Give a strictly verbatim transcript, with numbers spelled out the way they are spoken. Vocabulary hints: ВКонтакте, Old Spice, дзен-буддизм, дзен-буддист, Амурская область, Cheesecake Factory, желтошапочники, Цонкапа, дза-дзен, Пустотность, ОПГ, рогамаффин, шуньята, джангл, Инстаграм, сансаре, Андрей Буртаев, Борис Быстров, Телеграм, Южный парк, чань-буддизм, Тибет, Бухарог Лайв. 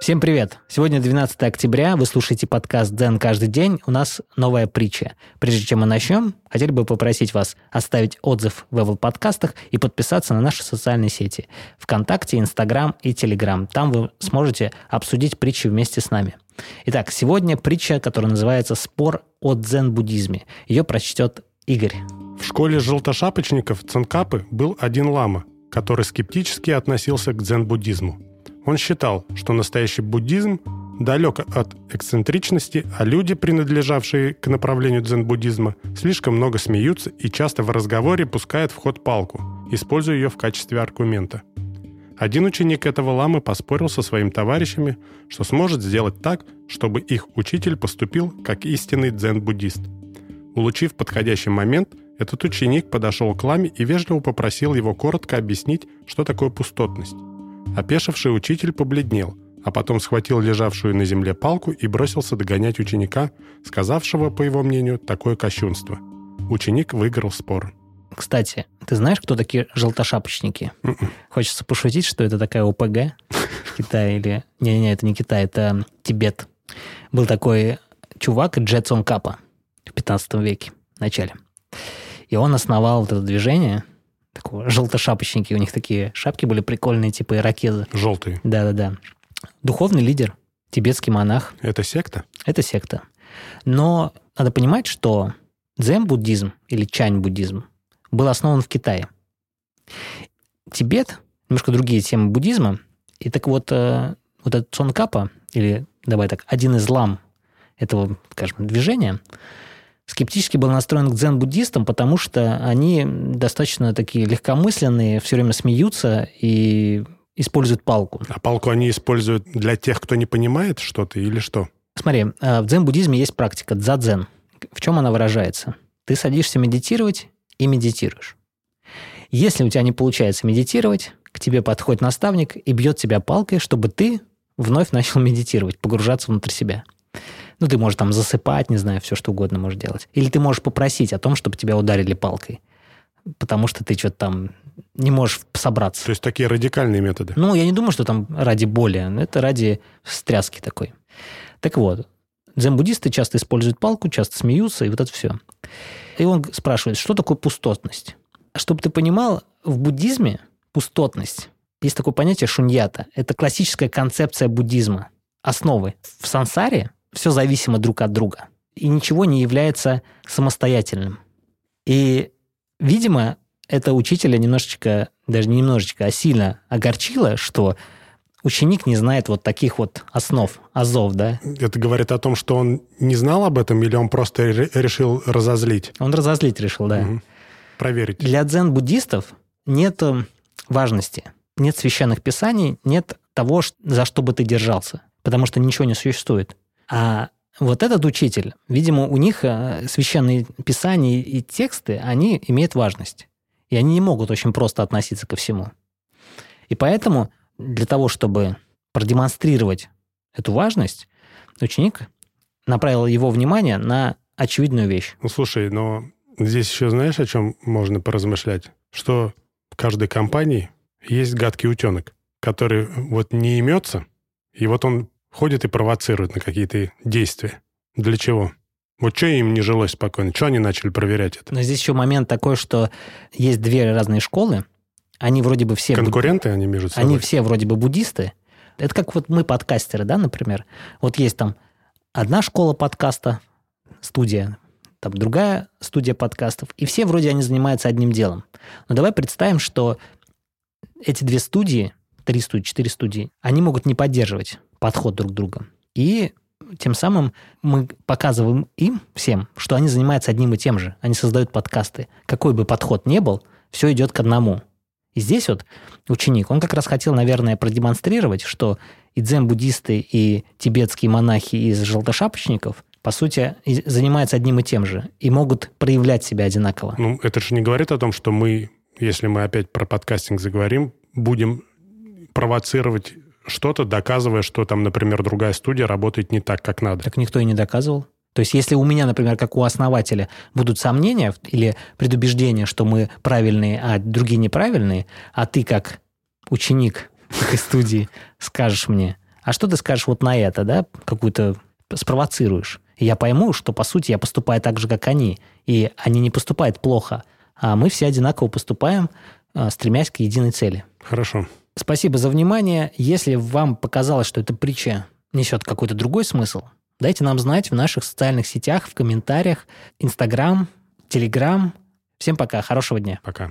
Всем привет! Сегодня двенадцатое октября, вы слушаете подкаст «Дзен каждый день», у нас новая притча. Прежде чем мы начнем, хотели бы попросить вас оставить отзыв в Apple подкастах и подписаться на наши социальные сети ВКонтакте, Инстаграм и Телеграм. Там вы сможете обсудить притчи вместе с нами. Итак, сегодня притча, которая называется «Спор о дзен-буддизме». Ее прочтет Игорь. В школе желтошапочников Цонкапы был один лама, который скептически относился к дзен-буддизму. Он считал, что настоящий буддизм далек от эксцентричности, а люди, принадлежавшие к направлению дзен-буддизма, слишком много смеются и часто в разговоре пускают в ход палку, используя ее в качестве аргумента. Один ученик этого ламы поспорил со своими товарищами, что сможет сделать так, чтобы их учитель поступил как истинный дзен-буддист. Улучив подходящий момент, этот ученик подошел к ламе и вежливо попросил его коротко объяснить, что такое пустотность. Опешивший учитель побледнел, а потом схватил лежавшую на земле палку и бросился догонять ученика, сказавшего, по его мнению, такое кощунство. Ученик выиграл спор. Кстати, ты знаешь, кто такие желтошапочники? Mm-mm. Хочется пошутить, что это такая ОПГ в Китае или... Не-не-не, это не Китай, это Тибет. Был такой чувак Цонкапа в пятнадцатом веке, в начале. И он основал вот это движение... Такого, желтошапочники, у них такие шапки были прикольные, типа иракезы. Желтые. Да-да-да. Духовный лидер, тибетский монах. Это секта? Это секта. Но надо понимать, что дзен-буддизм или чань-буддизм был основан в Китае. Тибет, немножко другие темы буддизма. И так вот, вот этот Цонкапа, или давай так, один из лам этого, скажем, движения, скептически был настроен к дзен-буддистам, потому что они достаточно такие легкомысленные, все время смеются и используют палку. А палку они используют для тех, кто не понимает что-то или что? Смотри, в дзен-буддизме есть практика дза-дзен. В чем она выражается? Ты садишься медитировать и медитируешь. Если у тебя не получается медитировать, к тебе подходит наставник и бьет тебя палкой, чтобы ты вновь начал медитировать, погружаться внутрь себя. Ну, ты можешь там засыпать, не знаю, все что угодно можешь делать. Или ты можешь попросить о том, чтобы тебя ударили палкой, потому что ты что-то там не можешь собраться. То есть такие радикальные методы? Ну, я не думаю, что там ради боли, но это ради встряски такой. Так вот, дзен-буддисты часто используют палку, часто смеются, и вот это все. И он спрашивает, что такое пустотность? Чтобы ты понимал, в буддизме пустотность, есть такое понятие шуньята, это классическая концепция буддизма, основы. В сансаре все зависимо друг от друга. И ничего не является самостоятельным. И, видимо, это учителя немножечко, даже не немножечко, а сильно огорчило, что ученик не знает вот таких вот основ, азов, да? Это говорит о том, что он не знал об этом, или он просто решил разозлить? Он разозлить решил, да. Угу. Проверить. Для дзен-буддистов нет важности, нет священных писаний, нет того, за что бы ты держался, потому что ничего не существует. А вот этот учитель, видимо, у них священные писания и тексты, они имеют важность. И они не могут очень просто относиться ко всему. И поэтому для того, чтобы продемонстрировать эту важность, ученик направил его внимание на очевидную вещь. Ну, слушай, но здесь еще знаешь, о чем можно поразмышлять? Что в каждой компании есть гадкий утенок, который вот не имется, и вот он... ходят и провоцируют на какие-то действия. Для чего? Вот что им не жилось спокойно? Что они начали проверять это? Но здесь еще момент такой, что есть две разные школы. Они вроде бы все... Конкуренты буд... они между собой? Они все вроде бы буддисты. Это как вот мы подкастеры, да, например. Вот есть там одна школа подкаста, студия, там другая студия подкастов, и все вроде они занимаются одним делом. Но давай представим, что эти две студии, три студии, четыре студии, они могут не поддерживать подход друг к другу. И тем самым мы показываем им всем, что они занимаются одним и тем же. Они создают подкасты. Какой бы подход ни был, все идет к одному. И здесь вот ученик, он как раз хотел, наверное, продемонстрировать, что и дзен-буддисты, и тибетские монахи из желтошапочников, по сути, занимаются одним и тем же и могут проявлять себя одинаково. Ну, это же не говорит о том, что мы, если мы опять про подкастинг заговорим, будем провоцировать что-то, доказывая, что там, например, другая студия работает не так, как надо. Так никто и не доказывал. То есть, если у меня, например, как у основателя, будут сомнения или предубеждения, что мы правильные, а другие неправильные, а ты как ученик этой студии скажешь мне, а что ты скажешь вот на это, да, какую-то спровоцируешь. И я пойму, что, по сути, я поступаю так же, как они, и они не поступают плохо, а мы все одинаково поступаем, стремясь к единой цели. Хорошо. Спасибо за внимание. Если вам показалось, что эта притча несет какой-то другой смысл, дайте нам знать в наших социальных сетях, в комментариях, Инстаграм, Телеграм. Всем пока, хорошего дня. Пока.